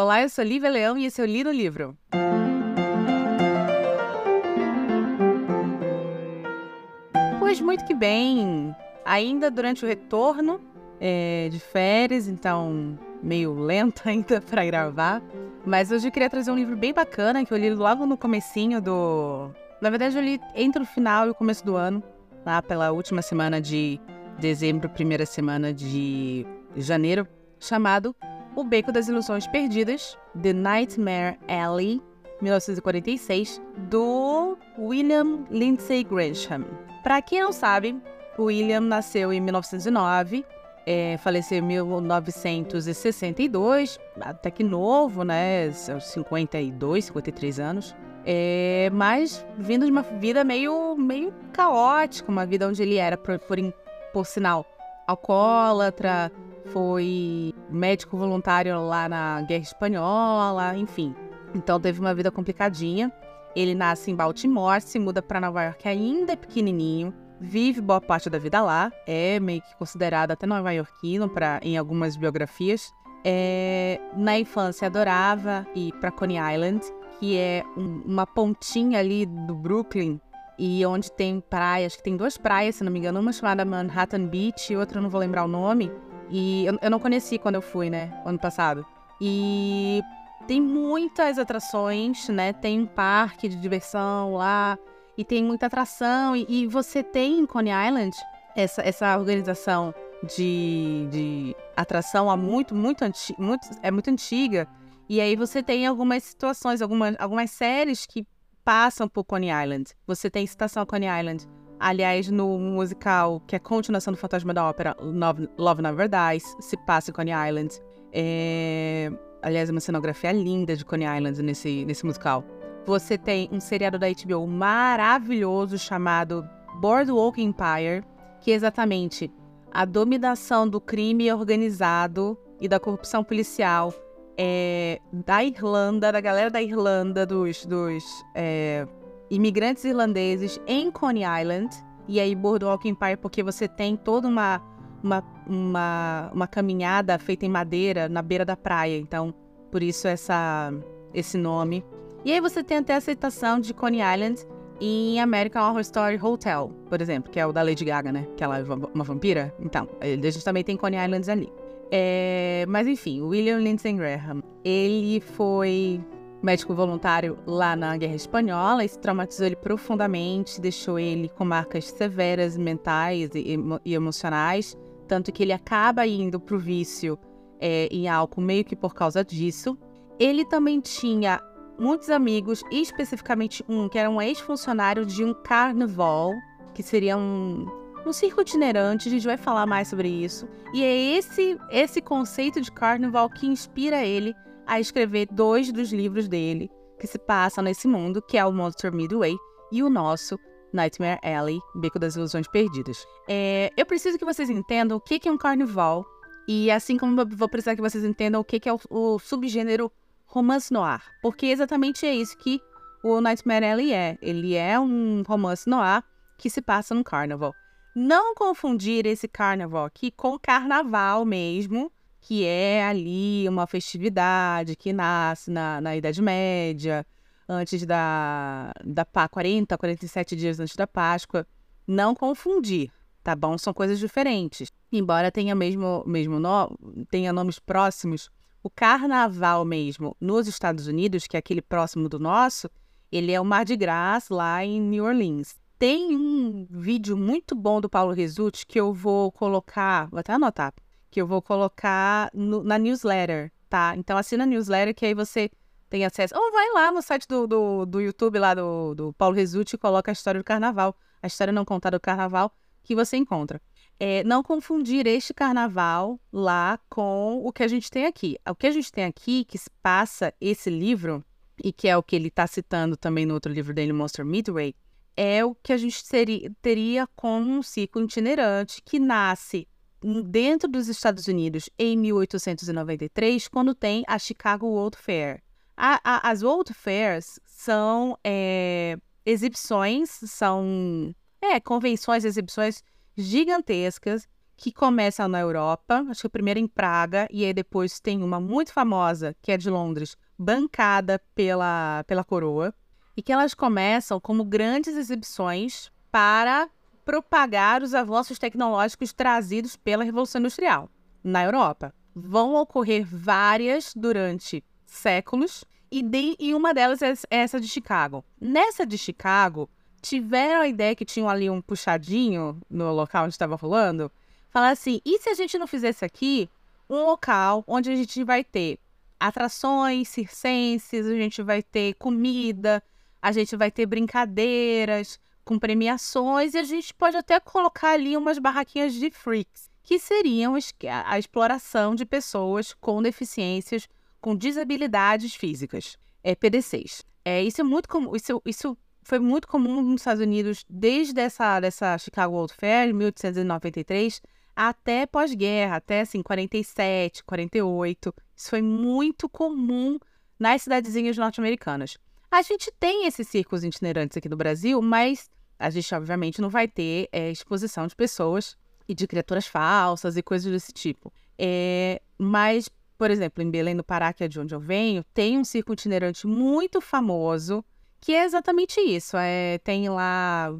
Olá, eu sou Lívia Leão e esse é o Li no Livro. Pois muito que bem, ainda durante o retorno de férias, então meio lenta ainda para gravar, mas hoje eu queria trazer um livro bem bacana que eu li logo no comecinho do... Na verdade eu li entre o final e o começo do ano, lá pela última semana de dezembro, primeira semana de janeiro, chamado O Beco das Ilusões Perdidas, The Nightmare Alley, 1946, do William Lindsay Gresham. Para quem não sabe, o William nasceu em 1909, faleceu em 1962, até que novo, né, aos 52, 53 anos, mas vindo de uma vida meio caótica, uma vida onde ele era, por sinal, alcoólatra, foi médico voluntário lá na Guerra Espanhola, enfim. Então teve uma vida complicadinha. Ele nasce em Baltimore, se muda para Nova York ainda pequenininho, vive boa parte da vida lá, é meio que considerado até nova-iorquino em algumas biografias. Na infância adorava ir para Coney Island, que é uma pontinha ali do Brooklyn, e onde tem praias, que tem duas praias, se não me engano, uma chamada Manhattan Beach e outra eu não vou lembrar o nome. E eu não conheci quando eu fui, né, ano passado. E tem muitas atrações, né, tem um parque de diversão lá, e tem muita atração, e você tem em Coney Island essa organização de atração há muito antiga, e aí você tem algumas situações, algumas séries que passam por Coney Island. Você tem citação a Coney Island, aliás, no musical, que é a continuação do Fantasma da Ópera, Love Never Dies, se passa em Coney Island. Aliás, é uma cenografia linda de Coney Island nesse musical. Você tem um seriado da HBO maravilhoso chamado Boardwalk Empire, que é exatamente a dominação do crime organizado e da corrupção policial da Irlanda, da galera da Irlanda, dos imigrantes irlandeses em Coney Island, e aí Boardwalk Empire, porque você tem toda uma caminhada feita em madeira na beira da praia, então por isso esse nome. E aí você tem até a citação de Coney Island em American Horror Story Hotel, por exemplo, que é o da Lady Gaga, né, que ela é uma vampira, então a gente também tem Coney Island ali. Mas enfim, William Lindsay Graham, ele foi médico voluntário lá na Guerra Espanhola, isso traumatizou ele profundamente, deixou ele com marcas severas mentais e emocionais, tanto que ele acaba indo pro vício em álcool meio que por causa disso. Ele também tinha muitos amigos, e especificamente um que era um ex-funcionário de um carnaval, que seria um circo itinerante, a gente vai falar mais sobre isso. E é esse conceito de carnaval que inspira ele a escrever dois dos livros dele que se passam nesse mundo, que é o Monster Midway e o nosso Nightmare Alley, Beco das Ilusões Perdidas. Eu preciso que vocês entendam o que é um carnaval, e assim como eu vou precisar que vocês entendam o que é o subgênero romance noir, porque exatamente é isso que o Nightmare Alley é. Ele é um romance noir que se passa num carnaval. Não confundir esse carnaval aqui com carnaval mesmo, que é ali uma festividade que nasce na Idade Média, antes da 47 dias antes da Páscoa. Não confundir, tá bom? São coisas diferentes. Embora tenha tenha nomes próximos, o carnaval mesmo nos Estados Unidos, que é aquele próximo do nosso, ele é o Mardi Gras lá em New Orleans. Tem um vídeo muito bom do Paulo Rizzucci que eu vou colocar, vou até anotar, que eu vou colocar na newsletter, tá? Então assina a newsletter que aí você tem acesso. Ou vai lá no site do YouTube lá do Paulo Rizzucci e coloca a história do carnaval, a história não contada do carnaval, que você encontra. Não confundir este carnaval lá com o que a gente tem aqui. O que a gente tem aqui, que se passa esse livro, e que é o que ele está citando também no outro livro dele, Monster Midway, é o que a gente teria como um ciclo itinerante que nasce dentro dos Estados Unidos em 1893, quando tem a Chicago World Fair. As World Fairs são exibições, são convenções, exibições gigantescas que começa na Europa, acho que primeiro em Praga, e aí depois tem uma muito famosa, que é de Londres, bancada pela coroa, e que elas começam como grandes exibições para propagar os avanços tecnológicos trazidos pela Revolução Industrial na Europa. Vão ocorrer várias durante séculos, e uma delas é essa de Chicago. Nessa de Chicago, tiveram a ideia que tinham ali um puxadinho no local onde estava rolando, falar assim, e se a gente não fizesse aqui um local onde a gente vai ter atrações circenses, a gente vai ter comida, a gente vai ter brincadeiras com premiações, e a gente pode até colocar ali umas barraquinhas de freaks, que seriam a exploração de pessoas com deficiências, com desabilidades físicas, PDCs. Isso é muito comum, isso foi muito comum nos Estados Unidos desde essa Chicago World Fair, em 1893, até pós-guerra, até assim, 47, 48. Isso foi muito comum nas cidadezinhas norte-americanas. A gente tem esses circos itinerantes aqui no Brasil, mas a gente, obviamente, não vai ter exposição de pessoas e de criaturas falsas e coisas desse tipo. Mas, por exemplo, em Belém do Pará, que é de onde eu venho, tem um circo itinerante muito famoso, que é exatamente isso. Tem lá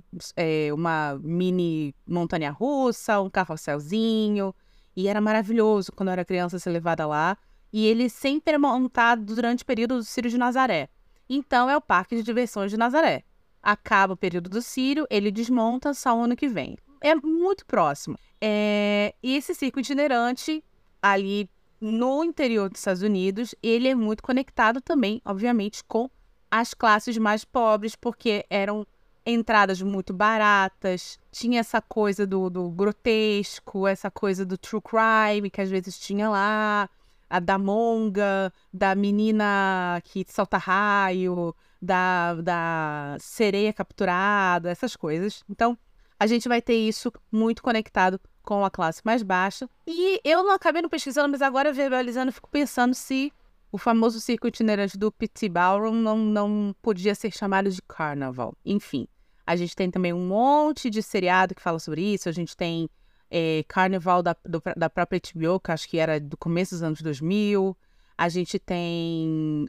uma mini montanha-russa, um carrosselzinho, e era maravilhoso quando eu era criança ser levada lá. E ele sempre é montado durante o período do Círio de Nazaré. Então é o Parque de Diversões de Nazaré. Acaba o período do Círio, ele desmonta só o ano que vem. É muito próximo. E esse circo itinerante, ali no interior dos Estados Unidos, ele é muito conectado também, obviamente, com as classes mais pobres, porque eram entradas muito baratas, tinha essa coisa do grotesco, essa coisa do true crime, que às vezes tinha lá, a da monga, da menina que salta raio, da sereia capturada, essas coisas. Então, a gente vai ter isso muito conectado com a classe mais baixa. E eu não acabei não pesquisando, mas agora verbalizando, eu fico pensando se o famoso circo itinerante do Pitty Ballroom não podia ser chamado de carnaval. Enfim, a gente tem também um monte de seriado que fala sobre isso. A gente tem carnaval da própria HBO, que acho que era do começo dos anos 2000. A gente tem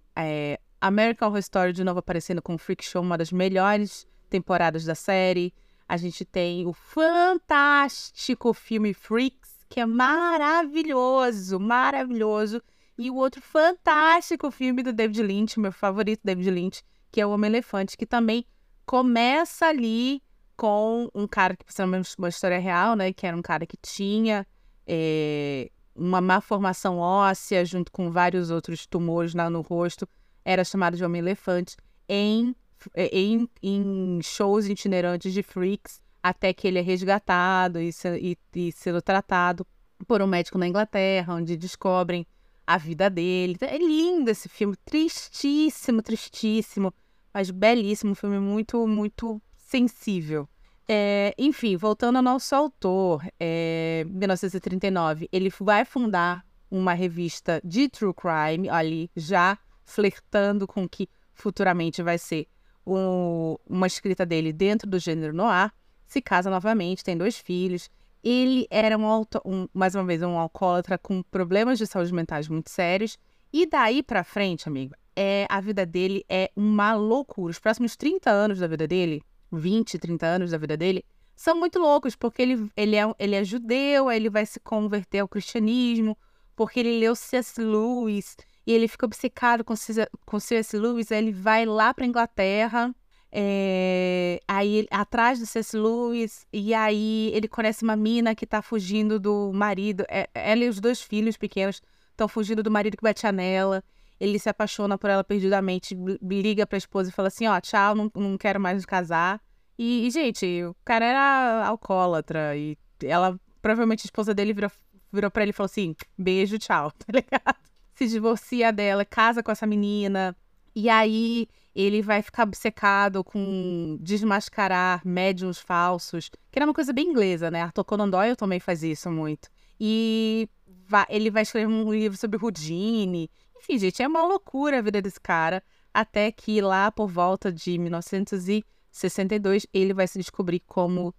American Horror Story de novo aparecendo com Freak Show, uma das melhores temporadas da série. A gente tem o fantástico filme Freaks, que é maravilhoso, maravilhoso. E o outro fantástico filme do David Lynch, meu favorito David Lynch, que é o Homem-Elefante, que também começa ali com um cara que precisa de uma história real, né? Que era um cara que tinha uma má formação óssea junto com vários outros tumores lá no rosto. Era chamado de Homem-Elefante em shows itinerantes de freaks, até que ele é resgatado e sendo tratado por um médico na Inglaterra, onde descobrem a vida dele. É lindo esse filme, tristíssimo, tristíssimo, mas belíssimo, um filme muito, muito sensível. Enfim, voltando ao nosso autor, em 1939, ele vai fundar uma revista de true crime, ali já flertando com o que futuramente vai ser uma escrita dele dentro do gênero noir. Se casa novamente, tem 2 filhos. Ele era, mais uma vez, um alcoólatra com problemas de saúde mentais muito sérios. E daí pra frente, amigo, a vida dele é uma loucura. Os próximos 30 anos da vida dele, 20, 30 anos da vida dele, são muito loucos, porque ele é judeu, ele vai se converter ao cristianismo, porque ele leu C.S. Lewis, e ele fica obcecado com C.S. Lewis, aí ele vai lá pra Inglaterra, aí atrás do C.S. Lewis, e aí ele conhece uma mina que tá fugindo do marido. Ela e os 2 filhos pequenos estão fugindo do marido que batia nela. Ele se apaixona por ela perdidamente, liga pra esposa e fala assim, ó, tchau, não quero mais casar. E, gente, o cara era alcoólatra, e ela, provavelmente a esposa dele virou pra ele e falou assim, beijo, tchau, tá ligado? Se divorcia dela, casa com essa menina, e aí ele vai ficar obcecado com desmascarar médiums falsos, que era uma coisa bem inglesa, né? Arthur Conan Doyle também faz isso muito. E ele vai escrever um livro sobre Houdini. Enfim, gente, é uma loucura a vida desse cara. Até que lá por volta de 1962, ele vai se descobrir como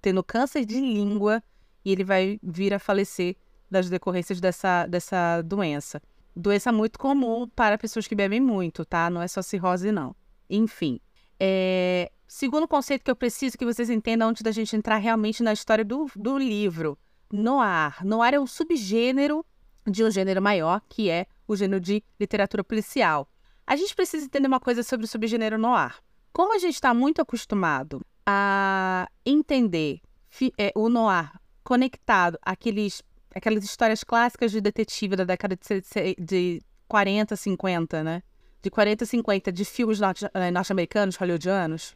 tendo câncer de língua e ele vai vir a falecer das decorrências dessa doença. Doença muito comum para pessoas que bebem muito, tá? Não é só cirrose, não. Enfim, segundo conceito que eu preciso que vocês entendam antes da gente entrar realmente na história do livro, noir. Noir é um subgênero de um gênero maior, que é o gênero de literatura policial. A gente precisa entender uma coisa sobre o subgênero noir. Como a gente está muito acostumado a entender o noir conectado àquelas histórias clássicas de detetive da década de 40, 50, né? De 40, 50, de filmes norte-americanos, hollywoodianos,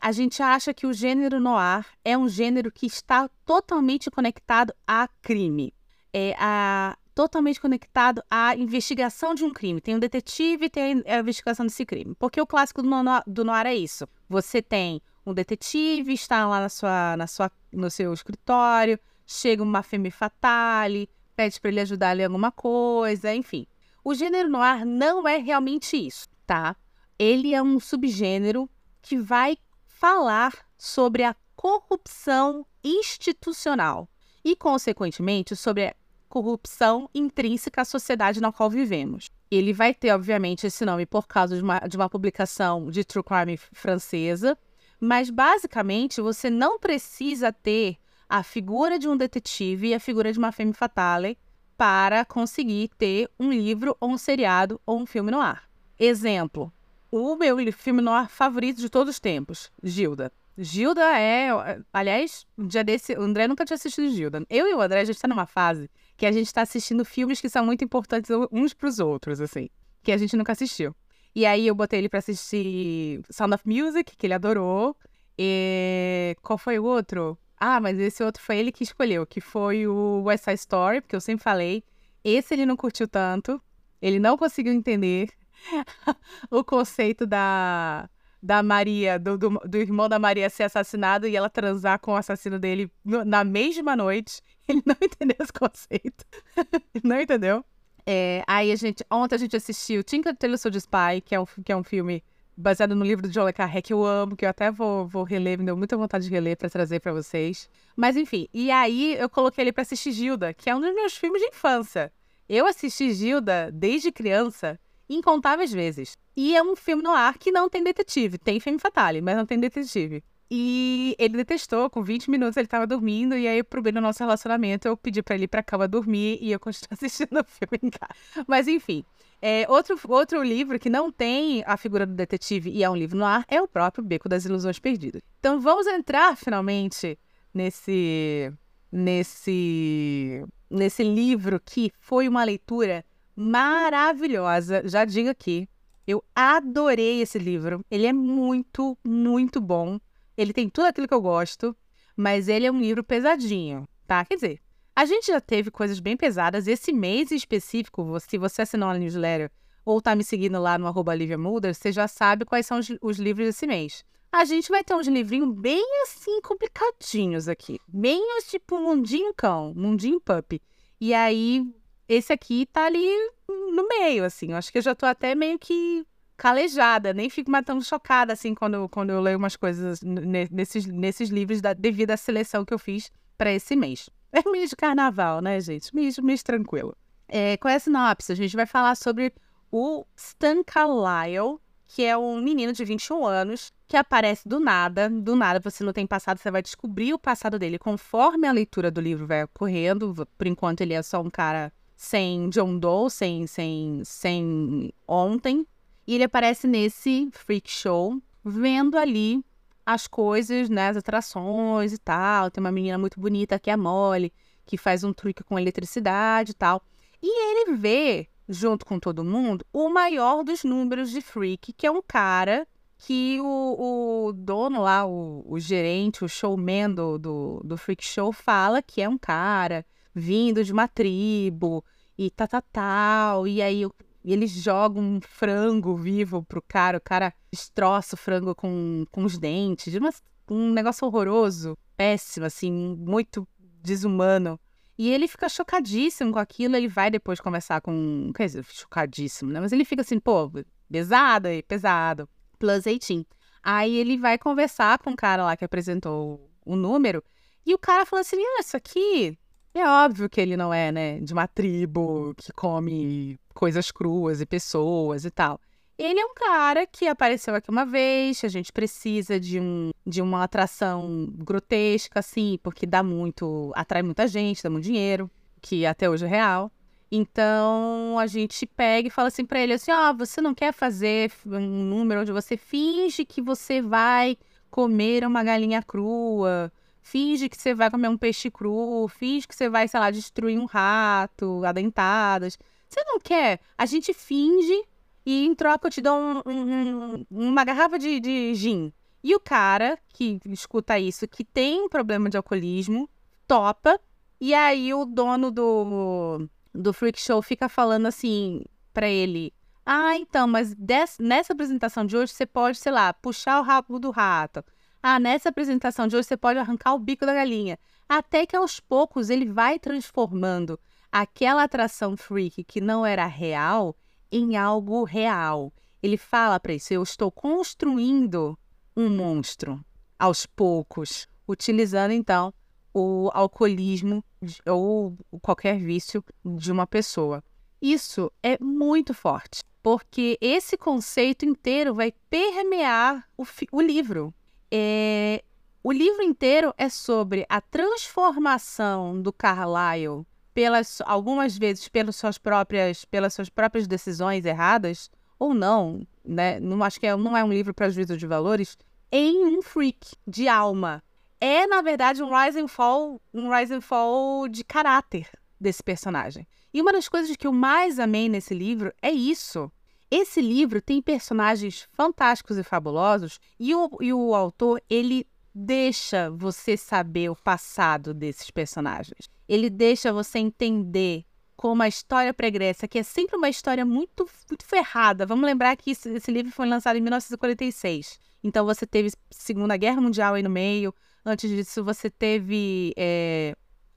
a gente acha que o gênero noir é um gênero que está totalmente conectado a crime. Totalmente conectado à investigação de um crime. Tem um detetive e tem a investigação desse crime. Porque o clássico do noir é isso. Você tem um detetive, está lá no seu escritório, chega uma femme fatale, pede para ele ajudar em alguma coisa, enfim. O gênero noir não é realmente isso, tá? Ele é um subgênero que vai falar sobre a corrupção institucional e, consequentemente, sobre a corrupção intrínseca à sociedade na qual vivemos. Ele vai ter, obviamente, esse nome por causa de uma publicação de true crime francesa, mas, basicamente, você não precisa ter a figura de um detetive e a figura de uma femme fatale para conseguir ter um livro, ou um seriado, ou um filme noir. Exemplo, o meu filme noir favorito de todos os tempos, Gilda. Gilda é... Aliás, um dia desse, o André nunca tinha assistido Gilda. Eu e o André, a gente está numa fase que a gente está assistindo filmes que são muito importantes uns para os outros, assim. Que a gente nunca assistiu. E aí eu botei ele para assistir Sound of Music, que ele adorou. E... qual foi o outro? Ah, mas esse outro foi ele que escolheu, que foi o West Side Story, porque eu sempre falei. Esse ele não curtiu tanto. Ele não conseguiu entender o conceito da Maria, do irmão da Maria ser assassinado e ela transar com o assassino dele na mesma noite. Ele não entendeu esse conceito. Não entendeu? Aí ontem a gente assistiu Tinker Tailor Soldier Spy, que é um filme baseado no livro do John Le Carré, que eu amo, que eu até vou reler, me deu muita vontade de reler para trazer para vocês. Mas enfim, e aí eu coloquei ele para assistir Gilda, que é um dos meus filmes de infância. Eu assisti Gilda desde criança incontáveis vezes. E é um filme noir que não tem detetive. Tem femme fatale, mas não tem detetive. E ele detestou. Com 20 minutos ele tava dormindo. E aí eu problema no nosso relacionamento. Eu pedi pra ele ir pra cama dormir. E eu continuo assistindo o filme em casa. Mas enfim. Outro livro que não tem a figura do detetive e é um livro noir é o próprio Beco das Ilusões Perdidas. Então vamos entrar finalmente nesse livro que foi uma leitura maravilhosa, já digo aqui, eu adorei esse livro, ele é muito, muito bom, ele tem tudo aquilo que eu gosto, mas ele é um livro pesadinho, tá? Quer dizer, a gente já teve coisas bem pesadas, esse mês em específico, se você assinou a newsletter ou tá me seguindo lá no @liviamulders, você já sabe quais são os livros desse mês. A gente vai ter uns livrinhos bem assim, complicadinhos aqui, bem tipo mundinho cão, mundinho pup, e aí... esse aqui tá ali no meio, assim. Eu acho que eu já tô até meio que calejada. Nem fico mais tão chocada, assim, quando eu leio umas coisas nesses livros devido à seleção que eu fiz pra esse mês. É mês de carnaval, né, gente? Mês tranquilo. Com essa sinopse, a gente vai falar sobre o Stan Carlisle, que é um menino de 21 anos que aparece do nada. Do nada, você não tem passado, você vai descobrir o passado dele conforme a leitura do livro vai ocorrendo. Por enquanto, ele é só um cara... sem John Doe, sem ontem. E ele aparece nesse Freak Show, vendo ali as coisas, né, as atrações e tal. Tem uma menina muito bonita, que é a Molly, que faz um truque com eletricidade e tal. E ele vê, junto com todo mundo, o maior dos números de Freak, que é um cara que o dono lá, o gerente, o showman do Freak Show, fala que é um cara... vindo de uma tribo e tal. E aí ele joga um frango vivo pro cara. O cara destroça o frango com os dentes. Um negócio horroroso, péssimo, assim, muito desumano. E ele fica chocadíssimo com aquilo. Ele vai depois conversar com... quer dizer, chocadíssimo, né? Mas ele fica assim, pô, pesado. Plus 18. Aí ele vai conversar com o cara lá que apresentou o número. E o cara falando assim, ah, isso aqui é óbvio que ele não é, né, de uma tribo que come coisas cruas e pessoas e tal. Ele é um cara que apareceu aqui uma vez, a gente precisa de uma atração grotesca, assim, porque atrai muita gente, dá muito dinheiro, que até hoje é real. Então, a gente pega e fala assim pra ele, assim, ó, você não quer fazer um número onde você finge que você vai comer uma galinha crua, finge que você vai comer um peixe cru, finge que você vai, sei lá, destruir um rato, adentadas. Você não quer? A gente finge... E em troca eu te dou uma garrafa de gin. E o cara que escuta isso, que tem um problema de alcoolismo, topa. E aí o dono do Freak Show fica falando assim pra ele. Ah, então, mas nessa apresentação de hoje você pode, sei lá, puxar o rabo do rato. Ah, nessa apresentação de hoje você pode arrancar o bico da galinha. Até que aos poucos ele vai transformando aquela atração freak que não era real... em algo real. Ele fala para isso, eu estou construindo um monstro aos poucos, utilizando então o alcoolismo ou qualquer vício de uma pessoa. Isso é muito forte, porque esse conceito inteiro vai permear o livro. O livro inteiro é sobre a transformação do Carlisle algumas vezes pelas suas próprias decisões erradas, ou não, né? Não, acho que não é um livro para juízo de valores, em um freak de alma. É, na verdade, um rise and fall de caráter desse personagem. E uma das coisas que eu mais amei nesse livro é isso. Esse livro tem personagens fantásticos e fabulosos, e o autor, ele deixa você saber o passado desses personagens. Ele deixa você entender como a história pregressa, que é sempre uma história muito, muito ferrada. Vamos lembrar que esse livro foi lançado em 1946. Então, você teve Segunda Guerra Mundial aí no meio. Antes disso, você teve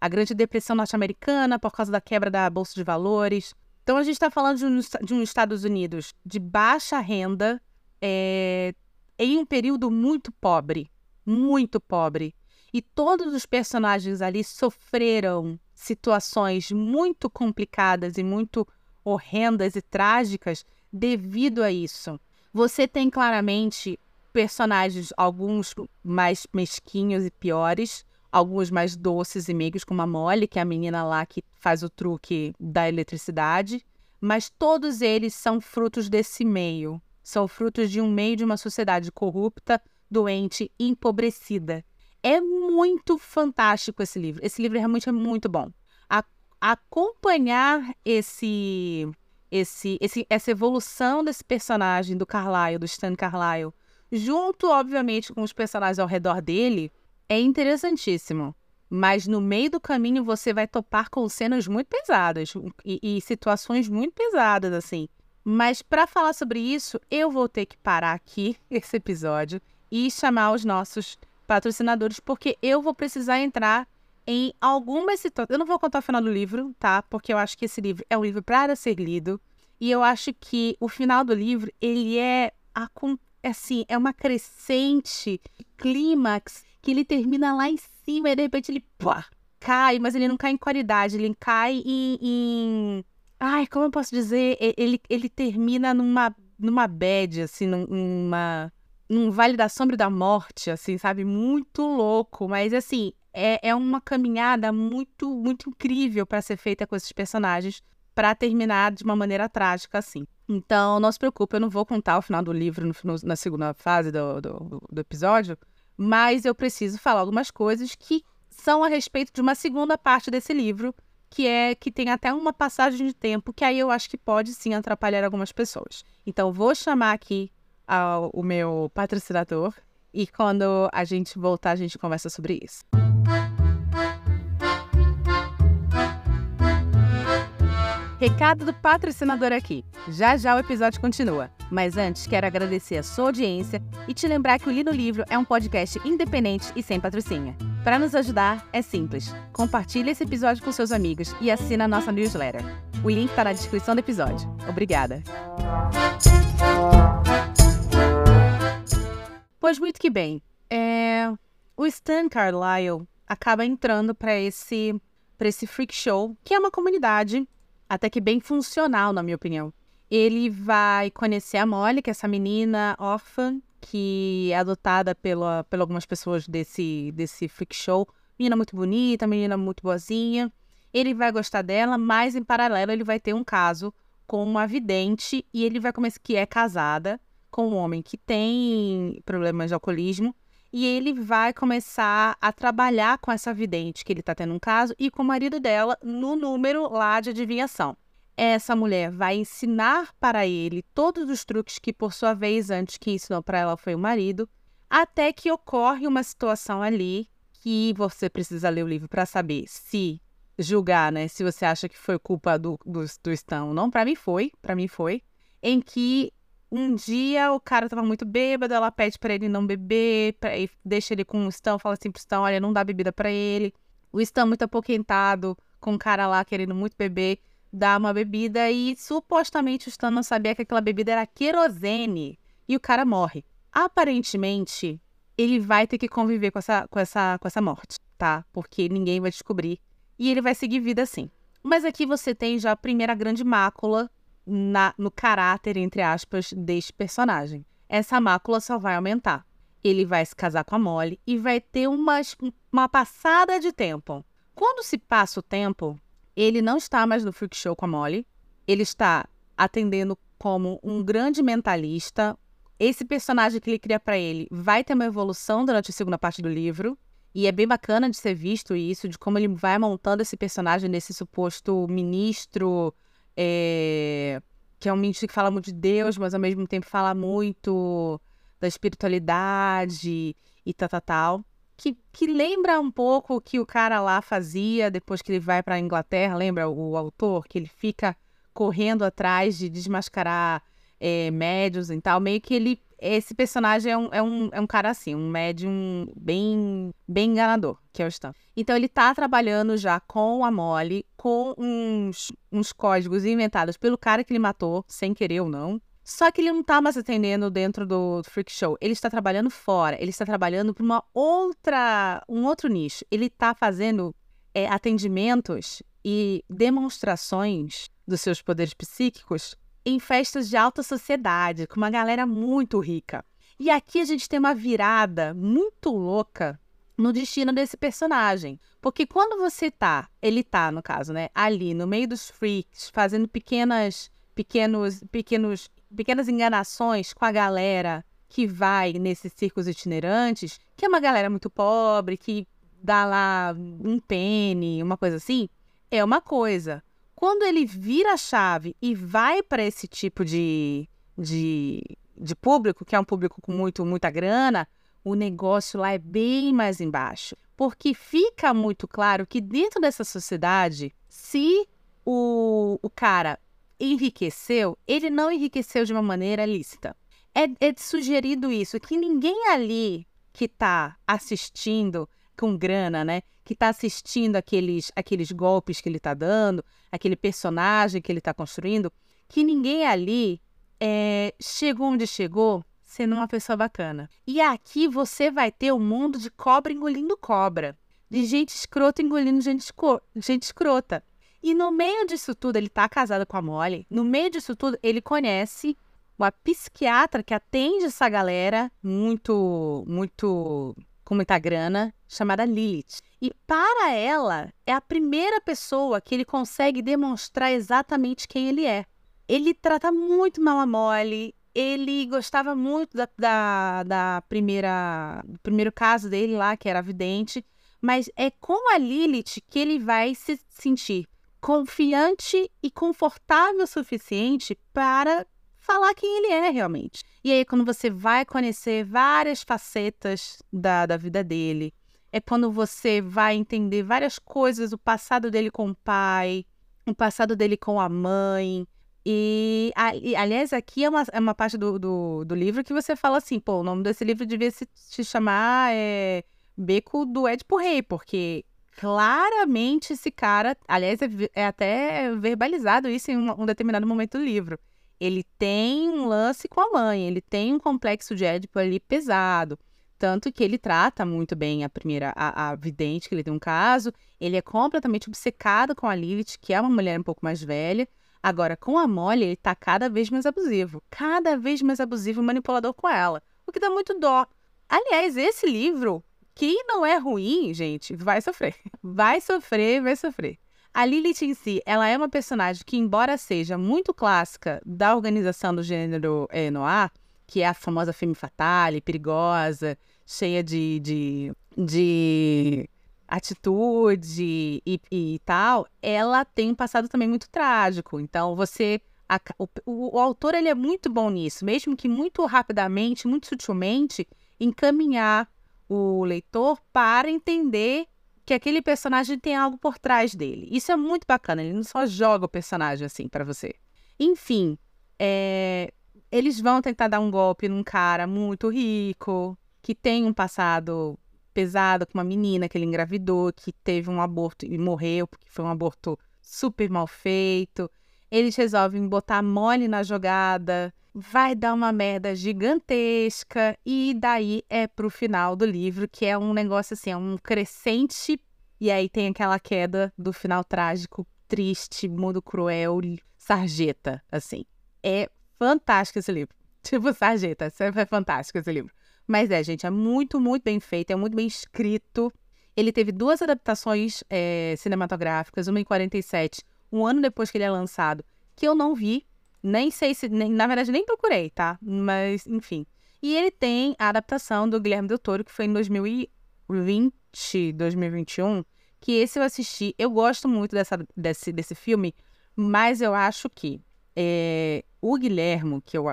a Grande Depressão Norte-Americana por causa da quebra da Bolsa de Valores. Então, a gente está falando de um Estados Unidos de baixa renda em um período muito pobre. Muito pobre. E todos os personagens ali sofreram situações muito complicadas e muito horrendas e trágicas devido a isso. Você tem claramente personagens, alguns mais mesquinhos e piores, alguns mais doces e meigos, como a Molly, que é a menina lá que faz o truque da eletricidade. Mas todos eles são frutos desse meio. São frutos de um meio de uma sociedade corrupta, doente, empobrecida. É muito fantástico esse livro. Esse livro realmente é muito bom. Acompanhar essa evolução desse personagem do Carlisle, do Stan Carlisle, junto, obviamente, com os personagens ao redor dele, é interessantíssimo. Mas no meio do caminho você vai topar com cenas muito pesadas e situações muito pesadas, assim. Mas para falar sobre isso, eu vou ter que parar aqui esse episódio e chamar os nossos patrocinadores, porque eu vou precisar entrar em algumas situações. Eu não vou contar o final do livro, tá? Porque eu acho que esse livro é um livro para ser lido. E eu acho que o final do livro, ele é, assim, é uma crescente clímax que ele termina lá em cima e de repente ele cai, mas ele não cai em qualidade, ele cai em... Ai, como eu posso dizer? Ele termina numa bad, assim, num vale da sombra e da morte, assim, sabe? Muito louco, mas assim, é uma caminhada muito, muito incrível para ser feita com esses personagens, para terminar de uma maneira trágica, assim. Então, não se preocupe, eu não vou contar o final do livro na segunda fase do episódio, mas eu preciso falar algumas coisas que são a respeito de uma segunda parte desse livro, que tem até uma passagem de tempo, que aí eu acho que pode sim atrapalhar algumas pessoas. Então, vou chamar aqui o meu patrocinador, e quando a gente voltar, a gente conversa sobre isso. Recado do patrocinador aqui. Já já o episódio continua, mas antes quero agradecer a sua audiência e te lembrar que o Li no Livro é um podcast independente e sem patrocínio. Para nos ajudar, é simples. Compartilhe esse episódio com seus amigos e assina a nossa newsletter. O link está na descrição do episódio. Obrigada! Pois muito que bem, o Stan Carlisle, acaba entrando para esse freak show, que é uma comunidade até que bem funcional, na minha opinião. Ele vai conhecer a Molly, que é essa menina órfã, que é adotada por algumas pessoas desse freak show. Menina muito bonita, menina muito boazinha. Ele vai gostar dela, mas em paralelo ele vai ter um caso com uma vidente, e ele vai começar que é casada com um homem que tem problemas de alcoolismo, e ele vai começar a trabalhar com essa vidente que ele tá tendo um caso e com o marido dela no número lá de adivinhação. Essa mulher vai ensinar para ele todos os truques que, por sua vez, antes que ensinou para ela foi o marido, até que ocorre uma situação ali que você precisa ler o livro para saber se julgar, né? Se você acha que foi culpa do Stan ou não. Para mim foi. Em que um dia o cara tava muito bêbado, ela pede pra ele não beber, e deixa ele com o Stan, fala assim pro Stan, olha, não dá bebida pra ele. O Stan muito apoquentado, com o cara lá querendo muito beber, dá uma bebida e supostamente o Stan não sabia que aquela bebida era querosene e o cara morre. Aparentemente, ele vai ter que conviver com essa morte, tá? Porque ninguém vai descobrir e ele vai seguir vida assim. Mas aqui você tem já a primeira grande mácula no caráter, entre aspas, deste personagem. Essa mácula só vai aumentar. Ele vai se casar com a Molly e vai ter uma passada de tempo. Quando se passa o tempo, ele não está mais no freak show com a Molly. Ele está atendendo como um grande mentalista. Esse personagem que ele cria para ele vai ter uma evolução durante a segunda parte do livro. E é bem bacana de ser visto isso, de como ele vai montando esse personagem nesse suposto ministro... que é um ministro que fala muito de Deus, mas ao mesmo tempo fala muito da espiritualidade e tal, que lembra um pouco o que o cara lá fazia depois que ele vai para a Inglaterra, lembra o autor? Que ele fica correndo atrás de desmascarar médiuns e tal, meio que ele... Esse personagem é um cara assim, um médium bem enganador, que é o Stan. Então ele tá trabalhando já com a Molly, com uns códigos inventados pelo cara que ele matou, sem querer ou não. Só que ele não tá mais atendendo dentro do freak show, ele está trabalhando fora, ele está trabalhando para um outro nicho. Ele tá fazendo atendimentos e demonstrações dos seus poderes psíquicos em festas de alta sociedade, com uma galera muito rica. E aqui a gente tem uma virada muito louca no destino desse personagem. Porque quando ele tá, no caso, né, ali no meio dos freaks, fazendo pequenas enganações com a galera que vai nesses circos itinerantes, que é uma galera muito pobre, que dá lá um penny, uma coisa assim, é uma coisa. Quando ele vira a chave e vai para esse tipo de público, que é um público com muita grana, o negócio lá é bem mais embaixo. Porque fica muito claro que dentro dessa sociedade, se o cara enriqueceu, ele não enriqueceu de uma maneira lícita. É sugerido isso, que ninguém ali que está assistindo com grana, né? Que tá assistindo aqueles golpes que ele tá dando, aquele personagem que ele tá construindo, que ninguém ali chegou onde chegou sendo uma pessoa bacana. E aqui você vai ter um mundo de cobra engolindo cobra, de gente escrota engolindo gente escrota. E no meio disso tudo, ele tá casado com a Molly, no meio disso tudo, ele conhece uma psiquiatra que atende essa galera muito com muita grana, chamada Lilith. E para ela, é a primeira pessoa que ele consegue demonstrar exatamente quem ele é. Ele trata muito mal a Molly, ele gostava muito do primeiro caso dele lá, que era vidente, mas é com a Lilith que ele vai se sentir confiante e confortável o suficiente para falar quem ele é realmente. E aí, quando você vai conhecer várias facetas da vida dele, é quando você vai entender várias coisas, o passado dele com o pai, o passado dele com a mãe. E aliás, aqui é uma parte do livro que você fala assim, pô, o nome desse livro devia se chamar Beco do Édipo Rei, porque claramente esse cara, aliás, é até verbalizado isso em um determinado momento do livro. Ele tem um lance com a mãe, ele tem um complexo de Édipo ali pesado. Tanto que ele trata muito bem a vidente, que ele tem um caso. Ele é completamente obcecado com a Lilith, que é uma mulher um pouco mais velha. Agora, com a Molly, ele tá cada vez mais abusivo. Cada vez mais abusivo e manipulador com ela. O que dá muito dó. Aliás, esse livro, que não é ruim, gente, vai sofrer. Vai sofrer, vai sofrer. A Lilith em si, ela é uma personagem que, embora seja muito clássica da organização do gênero noir, que é a famosa femme fatale, perigosa, cheia de atitude e tal, ela tem um passado também muito trágico. Então, o autor, ele é muito bom nisso, mesmo que muito rapidamente, muito sutilmente, encaminhar o leitor para entender que aquele personagem tem algo por trás dele. Isso é muito bacana, ele não só joga o personagem assim para você. Enfim, eles vão tentar dar um golpe num cara muito rico, que tem um passado pesado com uma menina que ele engravidou, que teve um aborto e morreu, porque foi um aborto super mal feito. Eles resolvem botar a Molly na jogada, vai dar uma merda gigantesca, e daí é pro final do livro, que é um negócio assim, é um crescente, e aí tem aquela queda do final trágico, triste, mundo cruel, sarjeta, assim. É fantástico esse livro. Tipo, sarjeta, é fantástico esse livro. Mas gente, é muito, muito bem feito, é muito bem escrito. Ele teve duas adaptações cinematográficas, uma em 47, um ano depois que ele é lançado, que eu não vi, nem sei se... na verdade, nem procurei, tá? Mas, enfim. E ele tem a adaptação do Guillermo del Toro, que foi em 2020, 2021, que esse eu assisti. Eu gosto muito desse filme, mas eu acho que o Guillermo, que eu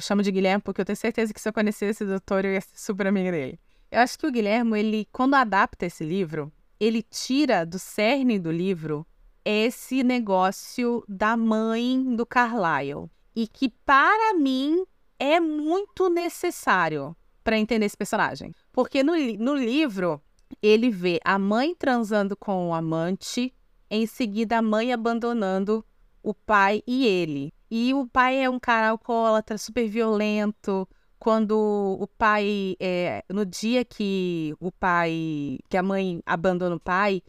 chamo de Guilherme porque eu tenho certeza que se eu conhecesse o doutor, eu ia ser super amiga dele. Eu acho que o Guilherme, ele, quando adapta esse livro, ele tira do cerne do livro esse negócio da mãe do Carlisle. E que, para mim, é muito necessário para entender esse personagem. Porque no livro, ele vê a mãe transando com o amante, em seguida a mãe abandonando o pai e ele. E o pai é um cara alcoólatra, super violento. Quando o pai, no dia que o pai, que a mãe abandona o pai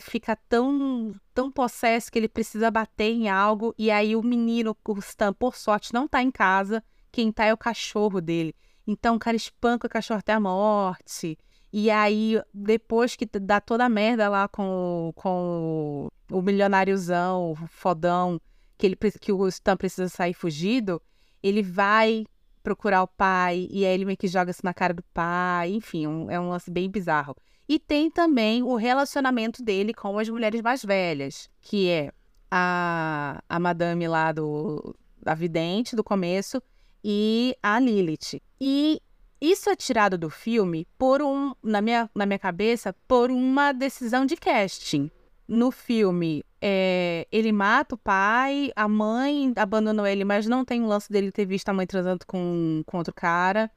fica tão, tão possesso que ele precisa bater em algo. E aí o menino, o Stan, por sorte, não tá em casa. Quem tá é o cachorro dele. Então o cara espanca o cachorro até a morte. E aí, depois que dá toda a merda lá com o milionáriozão, o fodão, que o Stan precisa sair fugido, ele vai procurar o pai, e aí ele meio que joga isso na cara do pai, enfim, é um lance bem bizarro. E tem também o relacionamento dele com as mulheres mais velhas, que é a madame lá da vidente do começo e a Lilith. E isso é tirado do filme por na minha cabeça, por uma decisão de casting. No filme, ele mata o pai, a mãe abandonou ele, mas não tem o lance dele ter visto a mãe transando com outro cara.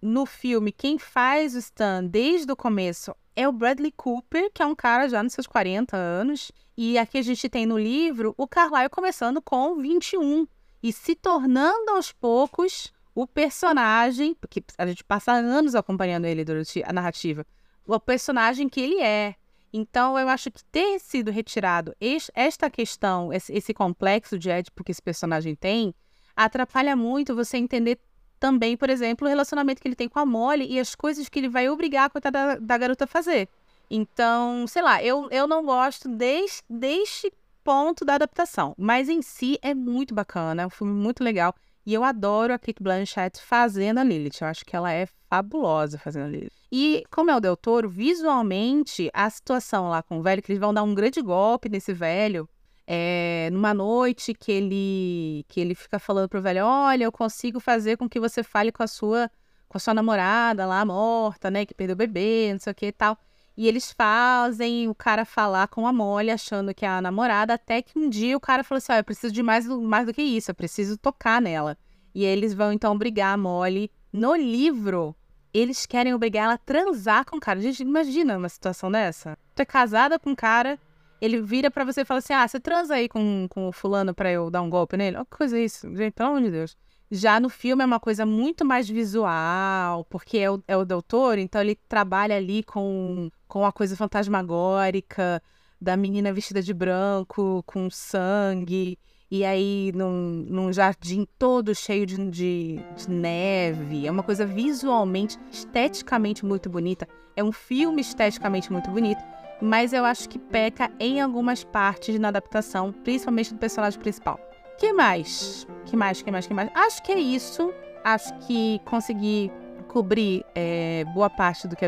No filme, quem faz o Stan desde o começo é o Bradley Cooper, que é um cara já nos seus 40 anos. E aqui a gente tem no livro o Carlisle começando com 21 e se tornando aos poucos o personagem, porque a gente passa anos acompanhando ele durante a narrativa, o personagem que ele é. Então, eu acho que ter sido retirado esta questão, esse complexo de Édipo que esse personagem tem, atrapalha muito você entender também, por exemplo, o relacionamento que ele tem com a Molly e as coisas que ele vai obrigar a coitada da garota a fazer. Então, sei lá, eu não gosto deste ponto da adaptação. Mas, em si, é muito bacana, é um filme muito legal. E eu adoro a Kate Blanchett fazendo a Lilith. Eu acho que ela é fabulosa fazendo a Lilith. E como é o Del Toro, visualmente, a situação lá com o velho, que eles vão dar um grande golpe nesse velho, numa noite que ele fica falando pro velho, olha, eu consigo fazer com que você fale com a sua namorada lá, morta, né, que perdeu o bebê, não sei o que e tal. E eles fazem o cara falar com a Molly, achando que é a namorada, até que um dia o cara fala assim, ó, eu preciso de mais do que isso, eu preciso tocar nela. E eles vão, então, obrigar a Molly. No livro, eles querem obrigar ela a transar com o cara. Gente, imagina uma situação dessa. Tu é casada com um cara, ele vira pra você e fala assim, ah, você transa aí com o fulano pra eu dar um golpe nele? Olha que coisa é isso, gente, pelo amor de Deus. Já no filme é uma coisa muito mais visual, porque é o Del Toro, então ele trabalha ali com a coisa fantasmagórica, da menina vestida de branco, com sangue, e aí num jardim todo cheio de neve. É uma coisa visualmente, esteticamente muito bonita. É um filme esteticamente muito bonito, mas eu acho que peca em algumas partes na adaptação, principalmente do personagem principal. Que mais? Acho que é isso. Acho que consegui cobrir boa parte do que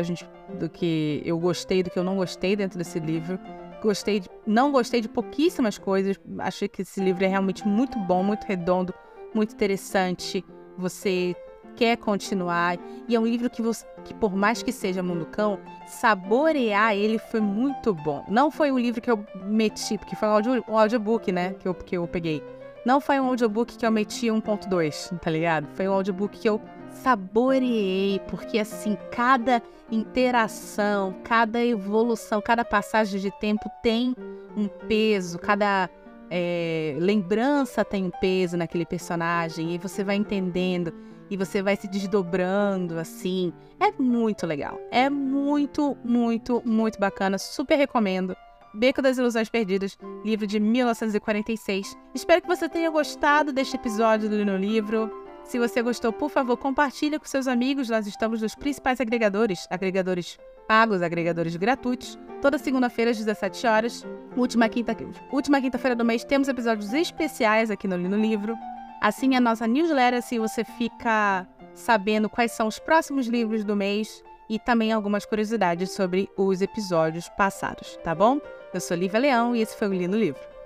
eu gostei, do que eu não gostei dentro desse livro. Não gostei de pouquíssimas coisas. Achei que esse livro é realmente muito bom, muito redondo, muito interessante. Você quer continuar. E é um livro que por mais que seja munducão, saborear ele foi muito bom. Não foi um livro que eu meti, porque foi um audiobook, né, que eu peguei. Não foi um audiobook que eu meti 1.2, tá ligado? Foi um audiobook que eu saboreei, porque assim, cada interação, cada evolução, cada passagem de tempo tem um peso, cada lembrança tem um peso naquele personagem, e você vai entendendo, e você vai se desdobrando, assim. É muito legal, é muito, muito, muito bacana, super recomendo. Beco das Ilusões Perdidas, livro de 1946. Espero que você tenha gostado deste episódio do No Livro. Se você gostou, por favor, compartilhe com seus amigos. Nós estamos nos principais agregadores. Agregadores pagos, agregadores gratuitos. Toda segunda-feira às 17 horas. Última quinta-feira do mês temos episódios especiais aqui no Livro. Assim, a nossa newsletter, assim você fica sabendo quais são os próximos livros do mês e também algumas curiosidades sobre os episódios passados, tá bom? Eu sou Lívia Leão e esse foi o Li no Livro.